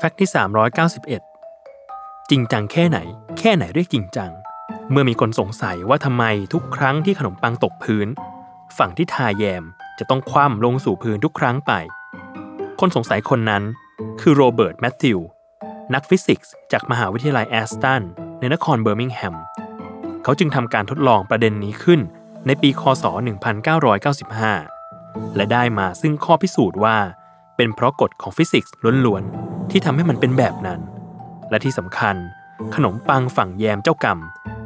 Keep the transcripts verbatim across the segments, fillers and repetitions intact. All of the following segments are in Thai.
แฟกต์ที่สามร้อยเก้าสิบเอ็ดจริงจังแค่ไหนแค่ไหนเรียกจริงจังเมื่อมีคนสงสัยว่าทำไมทุกครั้งที่ขนมปังตกพื้นฝั่งที่ทาแยมจะต้องคว่ำลงสู่พื้นทุกครั้งไปคนสงสัยคนนั้นคือโรเบิร์ตแมทธิวนักฟิสิกส์จากมหาวิทยาลัยแอสตันในนครเบอร์มิงแฮมเขาจึงทำการทดลองประเด็นนี้ขึ้นในปีค.ศ.หนึ่งพันเก้าร้อยเก้าสิบห้าและได้มาซึ่งข้อพิสูจน์ว่าเป็นเพราะกฎของฟิสิกส์ล้วนๆที่ทำให้มันเป็นแบบนั้นและที่สำคัญขนมปังฝั่งแยมเจ้ากรรม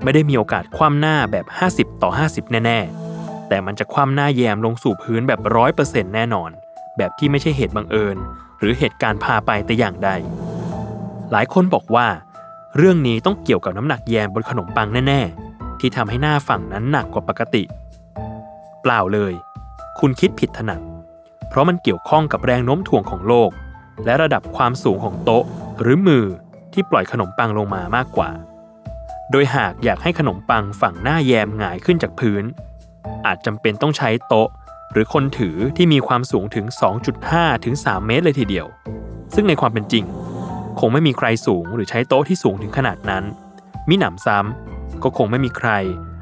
ไม่ได้มีโอกาสคว่ำหน้าแบบห้าสิบต่อห้าสิบแน่ๆแต่มันจะคว่ำหน้าแยมลงสู่พื้นแบบ ร้อยเปอร์เซ็นต์ แน่นอนแบบที่ไม่ใช่เหตุบังเอิญหรือเหตุการณ์พาไปแต่อย่างใดหลายคนบอกว่าเรื่องนี้ต้องเกี่ยวกับน้ำหนักแยมบนขนมปังแน่ๆที่ทำให้หน้าฝั่งนั้นหนักกว่าปกติเปล่าเลยคุณคิดผิดถนัดเพราะมันเกี่ยวข้องกับแรงโน้มถ่วงของโลกและระดับความสูงของโต๊ะหรือมือที่ปล่อยขนมปังลงมามากกว่าโดยหากอยากให้ขนมปังฝั่งหน้าแยมหงายขึ้นจากพื้นอาจจำเป็นต้องใช้โต๊ะหรือคนถือที่มีความสูงถึง สองจุดห้าถึงสาม เมตรเลยทีเดียวซึ่งในความเป็นจริงคงไม่มีใครสูงหรือใช้โต๊ะที่สูงถึงขนาดนั้นมิหนำซ้ำก็คงไม่มีใคร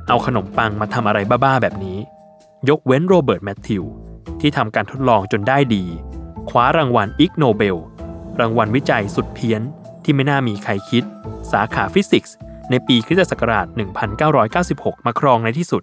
เอาขนมปังมาทำอะไรบ้าๆแบบนี้ยกเว้นโรเบิร์ตแมทธิวที่ทำการทดลองจนได้ดีคว้ารางวัลอิกโนเบลรางวัลวิจัยสุดเพี้ยนที่ไม่น่ามีใครคิดสาขาฟิสิกส์ในปีคริสตศักราชหนึ่งพันเก้าร้อยเก้าสิบหกมาครองในที่สุด